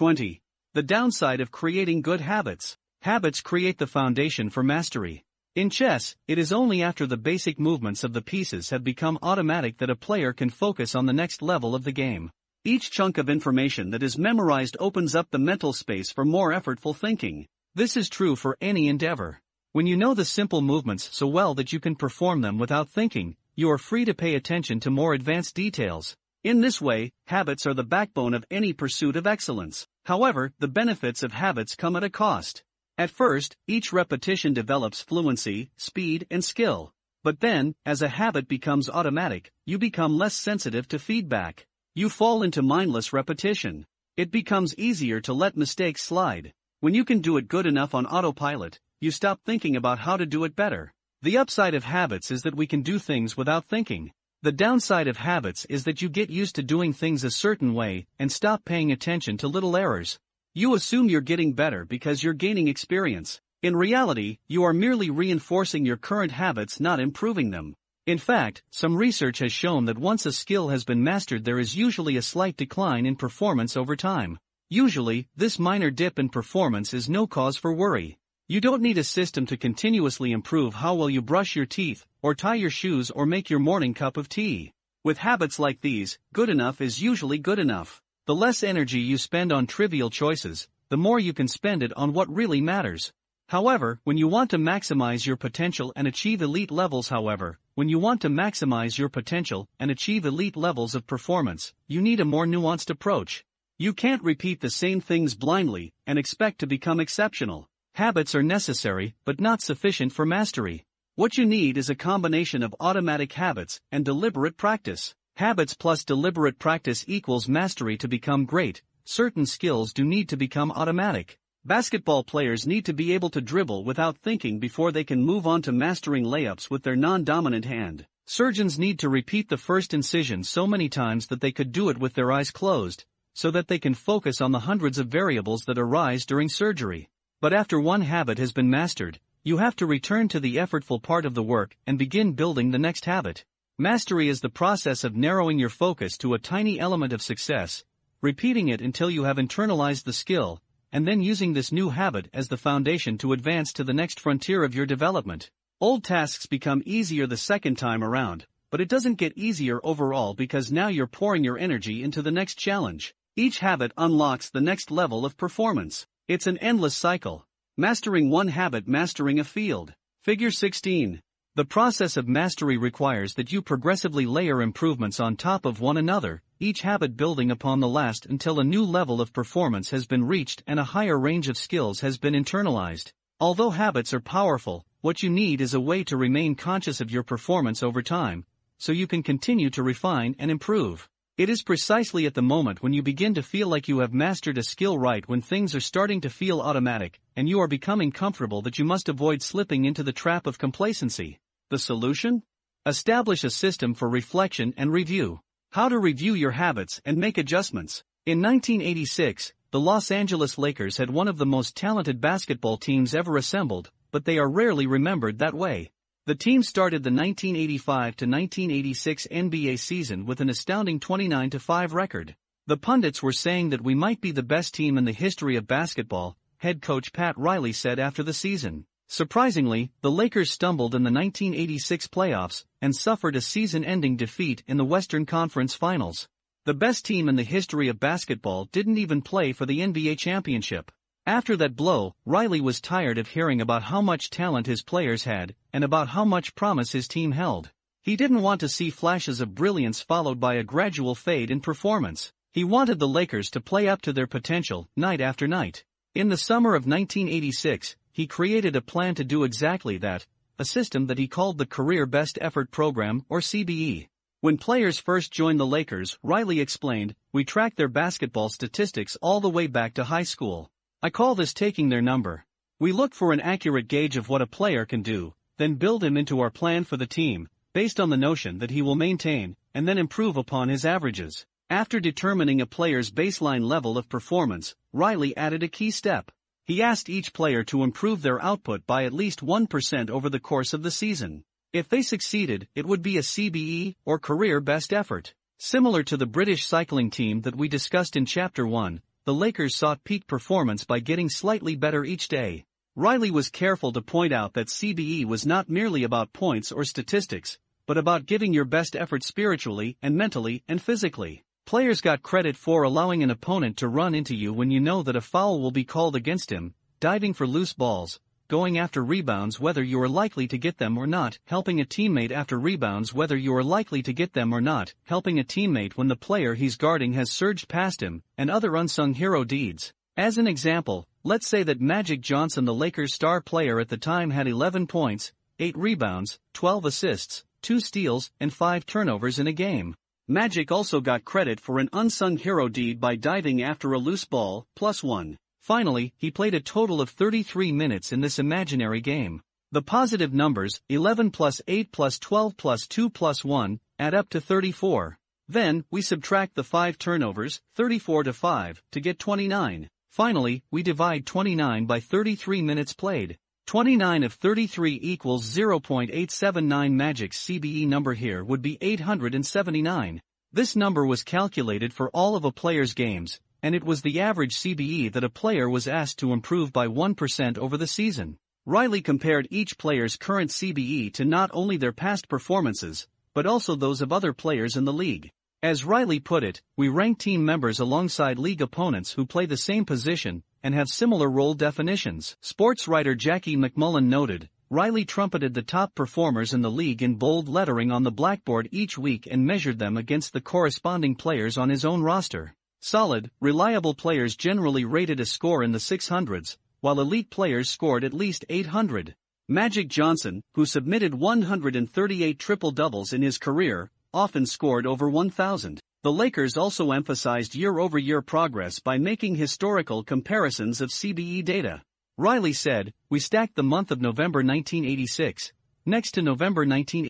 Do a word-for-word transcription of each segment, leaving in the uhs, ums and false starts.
twenty. The downside of creating good habits. Habits create the foundation for mastery. In chess, it is only after the basic movements of the pieces have become automatic that a player can focus on the next level of the game. Each chunk of information that is memorized opens up the mental space for more effortful thinking. This is true for any endeavor. When you know the simple movements so well that you can perform them without thinking, you are free to pay attention to more advanced details. In this way, habits are the backbone of any pursuit of excellence. However, the benefits of habits come at a cost. At first, each repetition develops fluency, speed, and skill. But then, as a habit becomes automatic, you become less sensitive to feedback. You fall into mindless repetition. It becomes easier to let mistakes slide. When you can do it good enough on autopilot, you stop thinking about how to do it better. The upside of habits is that we can do things without thinking. The downside of habits is that you get used to doing things a certain way and stop paying attention to little errors. You assume you're getting better because you're gaining experience. In reality, you are merely reinforcing your current habits, not improving them. In fact, some research has shown that once a skill has been mastered, there is usually a slight decline in performance over time. Usually, this minor dip in performance is no cause for worry. You don't need a system to continuously improve how well you brush your teeth, or tie your shoes, or make your morning cup of tea. With habits like these, good enough is usually good enough. The less energy you spend on trivial choices, the more you can spend it on what really matters. However, when you want to maximize your potential and achieve elite levels however, when you want to maximize your potential and achieve elite levels of performance, you need a more nuanced approach. You can't repeat the same things blindly and expect to become exceptional. Habits are necessary, but not sufficient for mastery. What you need is a combination of automatic habits and deliberate practice. Habits plus deliberate practice equals mastery. To become great, certain skills do need to become automatic. Basketball players need to be able to dribble without thinking before they can move on to mastering layups with their non-dominant hand. Surgeons need to repeat the first incision so many times that they could do it with their eyes closed, so that they can focus on the hundreds of variables that arise during surgery. But after one habit has been mastered, you have to return to the effortful part of the work and begin building the next habit. Mastery is the process of narrowing your focus to a tiny element of success, repeating it until you have internalized the skill, and then using this new habit as the foundation to advance to the next frontier of your development. Old tasks become easier the second time around, but it doesn't get easier overall because now you're pouring your energy into the next challenge. Each habit unlocks the next level of performance. It's an endless cycle. Mastering one habit, mastering a field. Figure sixteen. The process of mastery requires that you progressively layer improvements on top of one another, each habit building upon the last until a new level of performance has been reached and a higher range of skills has been internalized. Although habits are powerful, what you need is a way to remain conscious of your performance over time, so you can continue to refine and improve. It is precisely at the moment when you begin to feel like you have mastered a skill, right when things are starting to feel automatic, and you are becoming comfortable, that you must avoid slipping into the trap of complacency. The solution? Establish a system for reflection and review. How to review your habits and make adjustments. In nineteen eighty-six, the Los Angeles Lakers had one of the most talented basketball teams ever assembled, but they are rarely remembered that way. The team started the nineteen eighty-five to nineteen eighty-six N B A season with an astounding twenty-nine to five record. The pundits were saying that we might be the best team in the history of basketball, head coach Pat Riley said after the season. Surprisingly, the Lakers stumbled in the nineteen eighty-six playoffs and suffered a season-ending defeat in the Western Conference Finals. The best team in the history of basketball didn't even play for the N B A championship. After that blow, Riley was tired of hearing about how much talent his players had and about how much promise his team held. He didn't want to see flashes of brilliance followed by a gradual fade in performance. He wanted the Lakers to play up to their potential night after night. In the summer of nineteen eighty-six, he created a plan to do exactly that, a system that he called the Career Best Effort Program, or C B E. When players first joined the Lakers, Riley explained, "We track their basketball statistics all the way back to high school. I call this taking their number. We look for an accurate gauge of what a player can do, then build him into our plan for the team, based on the notion that he will maintain, and then improve upon his averages." After determining a player's baseline level of performance, Riley added a key step. He asked each player to improve their output by at least one percent over the course of the season. If they succeeded, it would be a C B E, or career best effort. Similar to the British cycling team that we discussed in Chapter one, the Lakers sought peak performance by getting slightly better each day. Riley was careful to point out that C B E was not merely about points or statistics, but about giving your best effort spiritually and mentally and physically. Players got credit for allowing an opponent to run into you when you know that a foul will be called against him, diving for loose balls, going after rebounds whether you are likely to get them or not, helping a teammate after rebounds whether you are likely to get them or not, helping a teammate when the player he's guarding has surged past him, and other unsung hero deeds. As an example, let's say that Magic Johnson, the Lakers star player at the time, had eleven points, eight rebounds, twelve assists, two steals, and five turnovers in a game. Magic also got credit for an unsung hero deed by diving after a loose ball, plus one. Finally, he played a total of thirty-three minutes in this imaginary game. The positive numbers, eleven plus eight plus twelve plus two plus one, add up to thirty-four. Then, we subtract the five turnovers, thirty-four to five, to get twenty-nine. Finally, we divide twenty-nine by thirty-three minutes played. twenty-nine of thirty-three equals zero point eight seven nine. Magic's C B E number here would be eight hundred seventy-nine. This number was calculated for all of a player's games, and it was the average C B E that a player was asked to improve by one percent over the season. Riley compared each player's current C B E to not only their past performances, but also those of other players in the league. As Riley put it, we rank team members alongside league opponents who play the same position and have similar role definitions. Sports writer Jackie McMullen noted, Riley trumpeted the top performers in the league in bold lettering on the blackboard each week and measured them against the corresponding players on his own roster. Solid, reliable players generally rated a score in the six hundreds, while elite players scored at least eight hundred. Magic Johnson, who submitted one hundred thirty-eight triple-doubles in his career, often scored over one thousand. The Lakers also emphasized year-over-year progress by making historical comparisons of C B E data. Riley said, we stacked the month of November nineteen eighty-six, next to November nineteen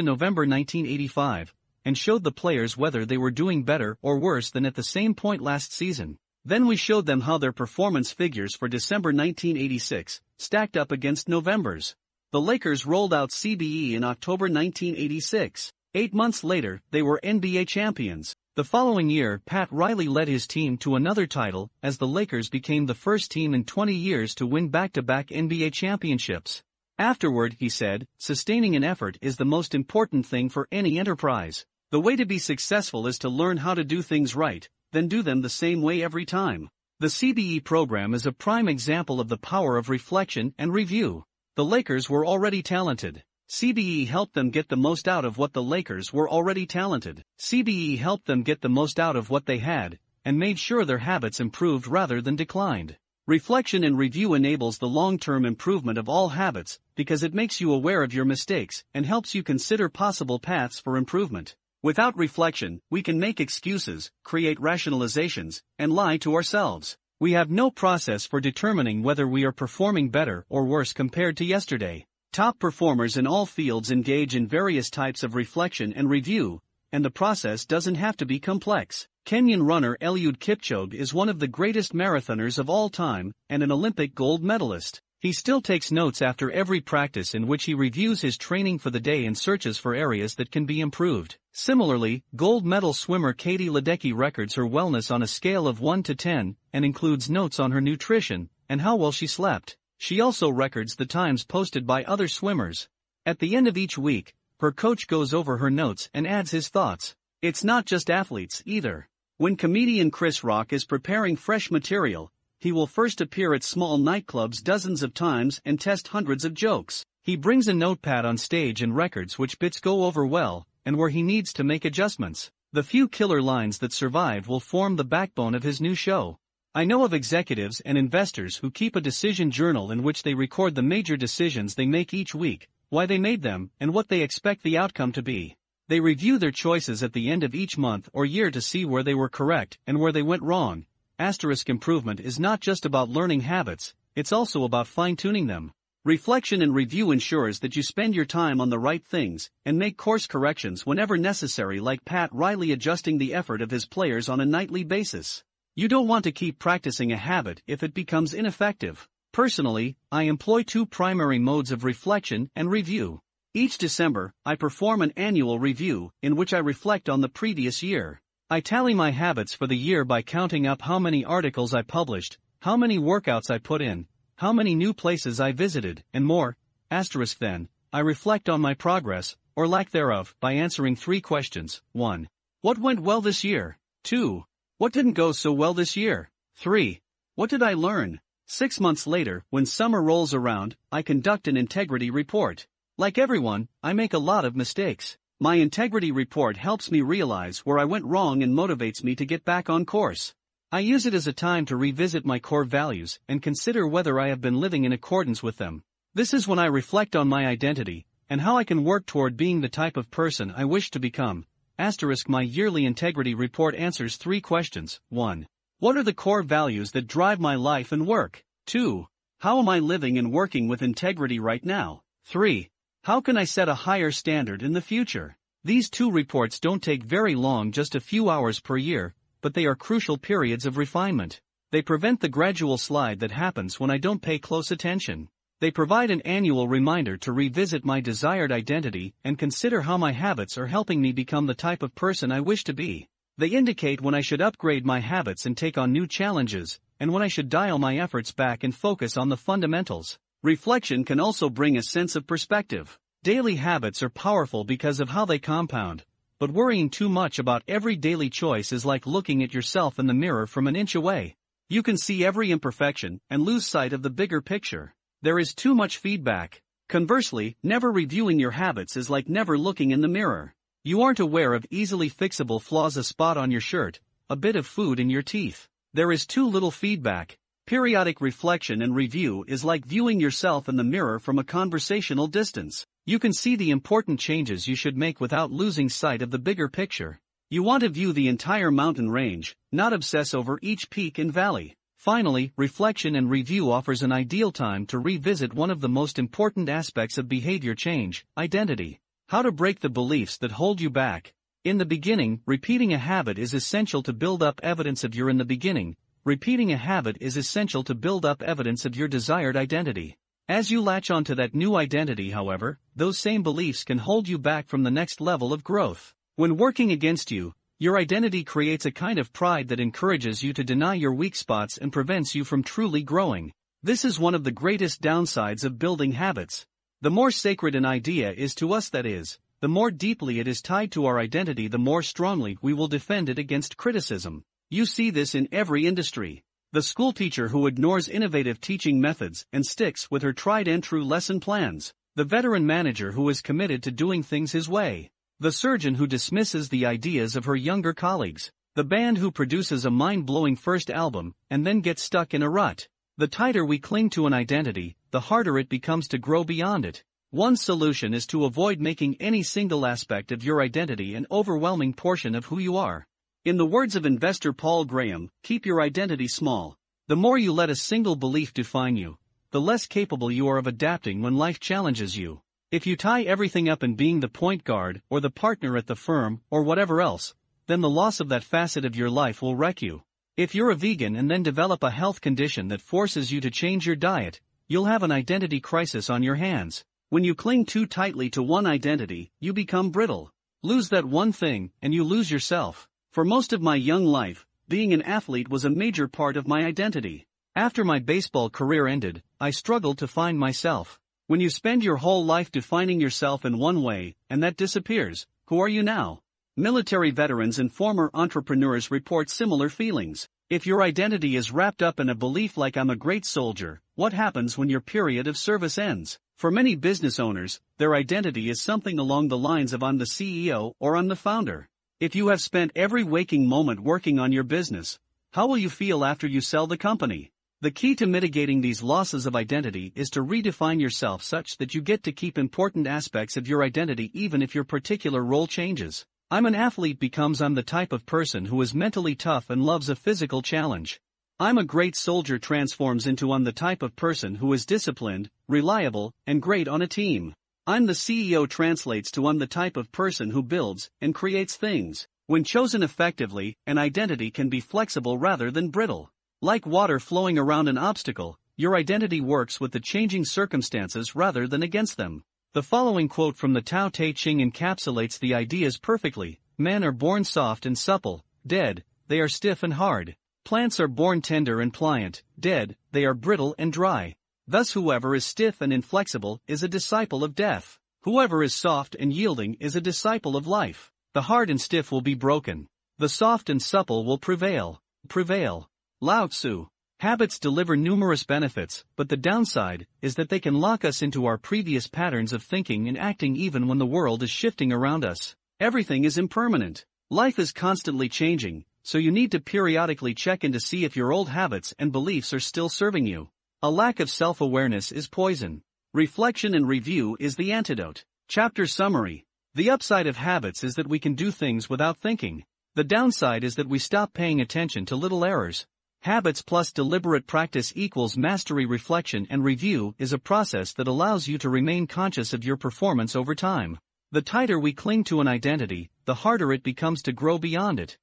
eighty-five, and showed the players whether they were doing better or worse than at the same point last season. Then we showed them how their performance figures for December nineteen eighty-six stacked up against November's. The Lakers rolled out C B E in October nineteen eighty-six. Eight months later, they were N B A champions. The following year, Pat Riley led his team to another title, as the Lakers became the first team in twenty years to win back-to-back N B A championships. Afterward, he said, sustaining an effort is the most important thing for any enterprise. The way to be successful is to learn how to do things right, then do them the same way every time. The C B E program is a prime example of the power of reflection and review. The Lakers were already talented. C B E helped them get the most out of what the Lakers were already talented. C B E helped them get the most out of what they had, and made sure their habits improved rather than declined. Reflection and review enables the long-term improvement of all habits, because it makes you aware of your mistakes and helps you consider possible paths for improvement. Without reflection, we can make excuses, create rationalizations, and lie to ourselves. We have no process for determining whether we are performing better or worse compared to yesterday. Top performers in all fields engage in various types of reflection and review, and the process doesn't have to be complex. Kenyan runner Eliud Kipchoge is one of the greatest marathoners of all time and an Olympic gold medalist. He still takes notes after every practice in which he reviews his training for the day and searches for areas that can be improved. Similarly, gold medal swimmer Katie Ledecky records her wellness on a scale of one to ten and includes notes on her nutrition and how well she slept. She also records the times posted by other swimmers. At the end of each week, her coach goes over her notes and adds his thoughts. It's not just athletes either. When comedian Chris Rock is preparing fresh material, he will first appear at small nightclubs dozens of times and test hundreds of jokes. He brings a notepad on stage and records which bits go over well and where he needs to make adjustments. The few killer lines that survive will form the backbone of his new show. I know of executives and investors who keep a decision journal in which they record the major decisions they make each week, why they made them, and what they expect the outcome to be. They review their choices at the end of each month or year to see where they were correct and where they went wrong. Asterisk improvement is not just about learning habits, it's also about fine-tuning them. Reflection and review ensures that you spend your time on the right things and make course corrections whenever necessary, like Pat Riley adjusting the effort of his players on a nightly basis. You don't want to keep practicing a habit if it becomes ineffective. Personally, I employ two primary modes of reflection and review. Each December, I perform an annual review in which I reflect on the previous year. I tally my habits for the year by counting up how many articles I published, how many workouts I put in, how many new places I visited, and more. Asterisk then, I reflect on my progress, or lack thereof, by answering three questions. one. What went well this year? two. What didn't go so well this year? three. What did I learn? Six months later, when summer rolls around, I conduct an integrity report. Like everyone, I make a lot of mistakes. My integrity report helps me realize where I went wrong and motivates me to get back on course. I use it as a time to revisit my core values and consider whether I have been living in accordance with them. This is when I reflect on my identity and how I can work toward being the type of person I wish to become. Asterisk my yearly integrity report answers three questions. one. What are the core values that drive my life and work? two. How am I living and working with integrity right now? three. How can I set a higher standard in the future? These two reports don't take very long, just a few hours per year, but they are crucial periods of refinement. They prevent the gradual slide that happens when I don't pay close attention. They provide an annual reminder to revisit my desired identity and consider how my habits are helping me become the type of person I wish to be. They indicate when I should upgrade my habits and take on new challenges, and when I should dial my efforts back and focus on the fundamentals. Reflection can also bring a sense of perspective. Daily habits are powerful because of how they compound, but worrying too much about every daily choice is like looking at yourself in the mirror from an inch away. You can see every imperfection and lose sight of the bigger picture. There is too much feedback. Conversely, never reviewing your habits is like never looking in the mirror. You aren't aware of easily fixable flaws: a spot on your shirt, a bit of food in your teeth. There is too little feedback. Periodic reflection and review is like viewing yourself in the mirror from a conversational distance. You can see the important changes you should make without losing sight of the bigger picture. You want to view the entire mountain range, not obsess over each peak and valley. Finally, reflection and review offers an ideal time to revisit one of the most important aspects of behavior change: identity. How to break the beliefs that hold you back. In the beginning, repeating a habit is essential to build up evidence of your in the beginning. Repeating a habit is essential to build up evidence of your desired identity. As you latch onto that new identity, however, those same beliefs can hold you back from the next level of growth. When working against you, your identity creates a kind of pride that encourages you to deny your weak spots and prevents you from truly growing. This is one of the greatest downsides of building habits. The more sacred an idea is to us, that is, the more deeply it is tied to our identity, the more strongly we will defend it against criticism. You see this in every industry. The schoolteacher who ignores innovative teaching methods and sticks with her tried and true lesson plans. The veteran manager who is committed to doing things his way. The surgeon who dismisses the ideas of her younger colleagues. The band who produces a mind-blowing first album and then gets stuck in a rut. The tighter we cling to an identity, the harder it becomes to grow beyond it. One solution is to avoid making any single aspect of your identity an overwhelming portion of who you are. In the words of investor Paul Graham, keep your identity small. The more you let a single belief define you, the less capable you are of adapting when life challenges you. If you tie everything up in being the point guard or the partner at the firm or whatever else, then the loss of that facet of your life will wreck you. If you're a vegan and then develop a health condition that forces you to change your diet, you'll have an identity crisis on your hands. When you cling too tightly to one identity, you become brittle. Lose that one thing, and you lose yourself. For most of my young life, being an athlete was a major part of my identity. After my baseball career ended, I struggled to find myself. When you spend your whole life defining yourself in one way, and that disappears, who are you now? Military veterans and former entrepreneurs report similar feelings. If your identity is wrapped up in a belief like "I'm a great soldier," what happens when your period of service ends? For many business owners, their identity is something along the lines of "I'm the C E O" or "I'm the founder." If you have spent every waking moment working on your business, how will you feel after you sell the company? The key to mitigating these losses of identity is to redefine yourself such that you get to keep important aspects of your identity even if your particular role changes. I'm an athlete becomes "I'm the type of person who is mentally tough and loves a physical challenge." I'm a great soldier transforms into "I'm the type of person who is disciplined, reliable, and great on a team." I'm the C E O translates to "I'm the type of person who builds and creates things." When chosen effectively, an identity can be flexible rather than brittle. Like water flowing around an obstacle, your identity works with the changing circumstances rather than against them. The following quote from the Tao Te Ching encapsulates the ideas perfectly: men are born soft and supple, dead, they are stiff and hard. Plants are born tender and pliant, dead, they are brittle and dry. Thus whoever is stiff and inflexible is a disciple of death. Whoever is soft and yielding is a disciple of life. The hard and stiff will be broken. The soft and supple will prevail. Prevail. Lao Tzu. Habits deliver numerous benefits, but the downside is that they can lock us into our previous patterns of thinking and acting even when the world is shifting around us. Everything is impermanent. Life is constantly changing, so you need to periodically check in to see if your old habits and beliefs are still serving you. A lack of self-awareness is poison. Reflection and review is the antidote. Chapter summary. The upside of habits is that we can do things without thinking. The downside is that we stop paying attention to little errors. Habits plus deliberate practice equals mastery. Reflection and review is a process that allows you to remain conscious of your performance over time. The tighter we cling to an identity, the harder it becomes to grow beyond it.